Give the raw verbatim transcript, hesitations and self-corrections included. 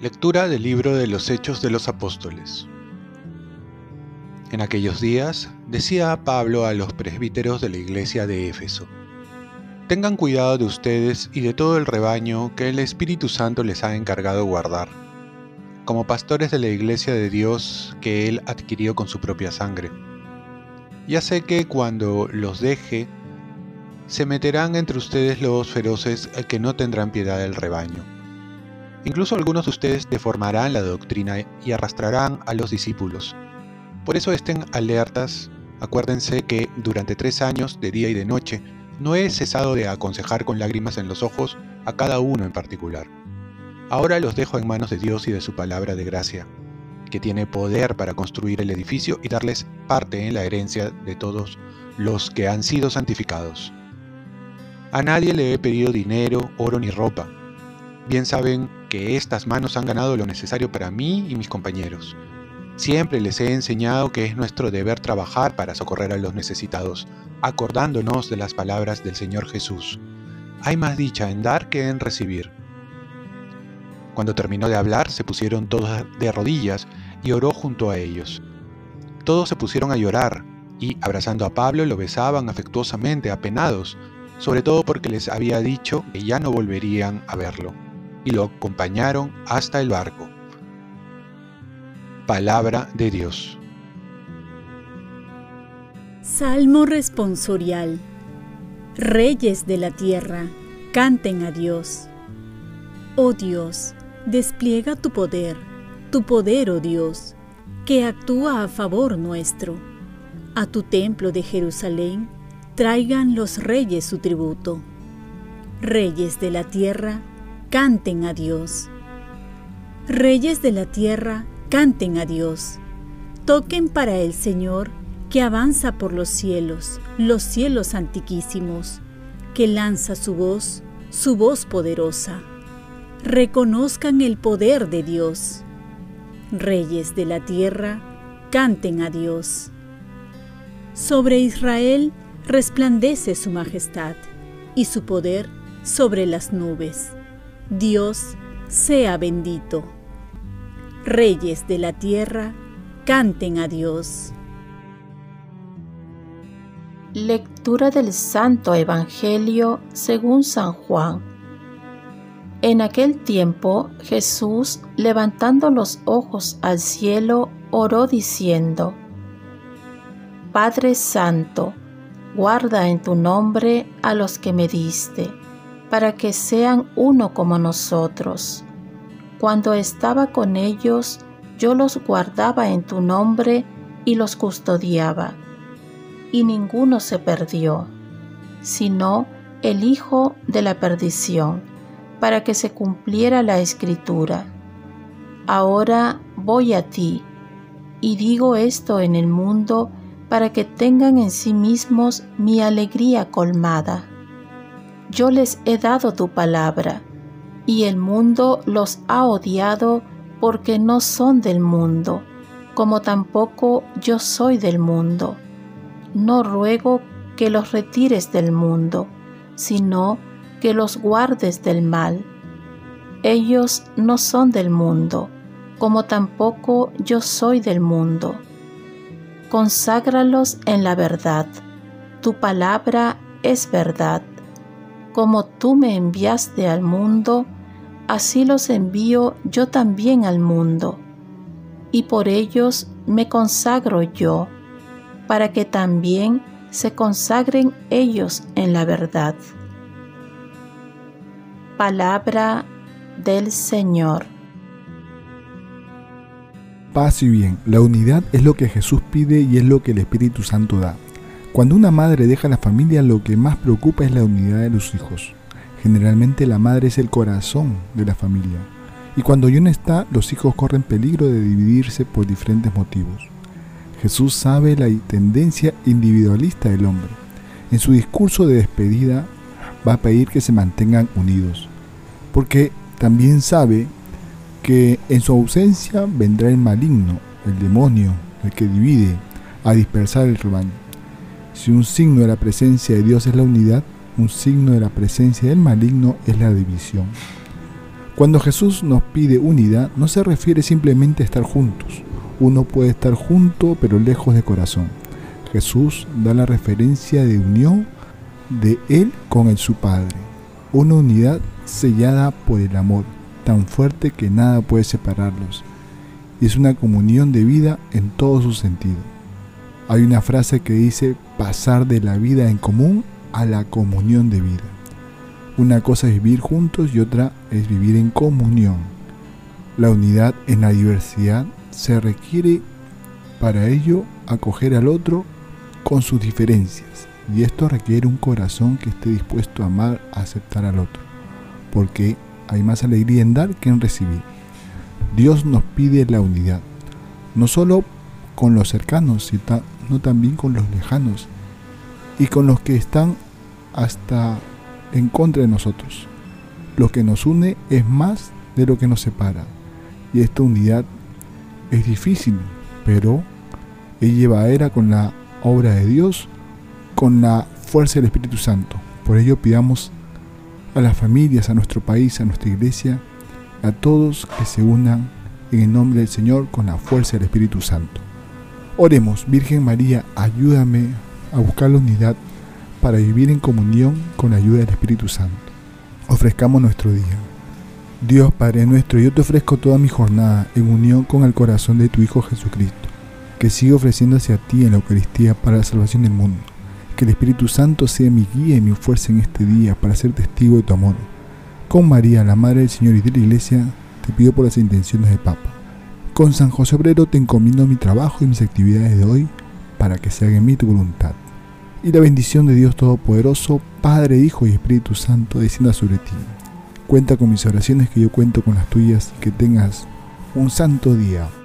Lectura del libro de los Hechos de los Apóstoles. En aquellos días, decía Pablo a los presbíteros de la iglesia de Éfeso: tengan cuidado de ustedes y de todo el rebaño que el Espíritu Santo les ha encargado guardar, como pastores de la iglesia de Dios que Él adquirió con su propia sangre. Ya sé que cuando los deje, se meterán entre ustedes los feroces que no tendrán piedad del rebaño. Incluso algunos de ustedes deformarán la doctrina y arrastrarán a los discípulos. Por eso estén alertas. Acuérdense que durante tres años, de día y de noche, no he cesado de aconsejar con lágrimas en los ojos a cada uno en particular. Ahora los dejo en manos de Dios y de su palabra de gracia, que tiene poder para construir el edificio y darles parte en la herencia de todos los que han sido santificados. A nadie le he pedido dinero, oro ni ropa. Bien saben que estas manos han ganado lo necesario para mí y mis compañeros. Siempre les he enseñado que es nuestro deber trabajar para socorrer a los necesitados, acordándonos de las palabras del Señor Jesús: hay más dicha en dar que en recibir. Cuando terminó de hablar, se pusieron todos de rodillas y oró junto a ellos. Todos se pusieron a llorar y, abrazando a Pablo, lo besaban afectuosamente, apenados, sobre todo porque les había dicho que ya no volverían a verlo, y lo acompañaron hasta el barco. Palabra de Dios. Salmo responsorial. Reyes de la tierra, canten a Dios. Oh Dios, despliega tu poder, tu poder, oh Dios, que actúa a favor nuestro. A tu templo de Jerusalén traigan los reyes su tributo. Reyes de la tierra, canten a Dios. Reyes de la tierra, canten a Dios, toquen para el Señor que avanza por los cielos, los cielos antiquísimos, que lanza su voz, su voz poderosa. Reconozcan el poder de Dios. Reyes de la tierra, canten a Dios. Sobre Israel resplandece su majestad y su poder sobre las nubes. Dios sea bendito. Reyes de la tierra, canten a Dios. Lectura del Santo Evangelio según San Juan. En aquel tiempo, Jesús, levantando los ojos al cielo, oró diciendo: Padre Santo, guarda en tu nombre a los que me diste, para que sean uno como nosotros. Cuando estaba con ellos, yo los guardaba en tu nombre y los custodiaba, y ninguno se perdió, sino el hijo de la perdición, para que se cumpliera la escritura: ahora voy a ti, y digo esto en el mundo, para que tengan en sí mismos mi alegría colmada. Yo les he dado tu palabra, y el mundo los ha odiado porque no son del mundo, como tampoco yo soy del mundo. No ruego que los retires del mundo, sino que los guardes del mal. Ellos no son del mundo, como tampoco yo soy del mundo. Conságralos en la verdad. Tu palabra es verdad. Como tú me enviaste al mundo, así los envío yo también al mundo. Y por ellos me consagro yo, para que también se consagren ellos en la verdad. Palabra del Señor. Paz y bien. La unidad es lo que Jesús pide y es lo que el Espíritu Santo da. Cuando una madre deja a la familia, lo que más preocupa es la unidad de los hijos. Generalmente la madre es el corazón de la familia, y cuando ella no está, los hijos corren peligro de dividirse por diferentes motivos. Jesús sabe la tendencia individualista del hombre. En su discurso de despedida va a pedir que se mantengan unidos, porque también sabe que en su ausencia vendrá el maligno, el demonio, el que divide, a dispersar el rebaño. Si un signo de la presencia de Dios es la unidad, un signo de la presencia del maligno es la división. Cuando Jesús nos pide unidad, no se refiere simplemente a estar juntos. Uno puede estar junto, pero lejos de corazón. Jesús da la referencia de unión de Él con el su Padre. Una unidad sellada por el amor, tan fuerte que nada puede separarlos. Es una comunión de vida en todo su sentido. Hay una frase que dice, pasar de la vida en común a la comunión de vida. Una cosa es vivir juntos y otra es vivir en comunión. La unidad en la diversidad se requiere para ello acoger al otro con sus diferencias, y esto requiere un corazón que esté dispuesto a amar, a aceptar al otro, porque hay más alegría en dar que en recibir. Dios nos pide la unidad, no solo con los cercanos, sino también con los lejanos y con los que están hasta en contra de nosotros. Lo que nos une es más de lo que nos separa, y esta unidad es difícil, pero es llevadera con la obra de Dios, con la fuerza del Espíritu Santo. Por ello pidamos a las familias, a nuestro país, a nuestra iglesia, a todos que se unan en el nombre del Señor con la fuerza del Espíritu Santo. Oremos. Virgen María, ayúdame a buscar la unidad para vivir en comunión con la ayuda del Espíritu Santo. Ofrezcamos nuestro día. Dios Padre nuestro, yo te ofrezco toda mi jornada en unión con el corazón de tu Hijo Jesucristo, que siga ofreciéndose a ti en la Eucaristía para la salvación del mundo. Que el Espíritu Santo sea mi guía y mi fuerza en este día para ser testigo de tu amor. Con María, la Madre del Señor y de la Iglesia, te pido por las intenciones del Papa. Con San José Obrero te encomiendo mi trabajo y mis actividades de hoy para que se haga en mí tu voluntad. Y la bendición de Dios Todopoderoso, Padre, Hijo y Espíritu Santo, descienda sobre ti. Cuenta con mis oraciones, que yo cuento con las tuyas, y que tengas un santo día.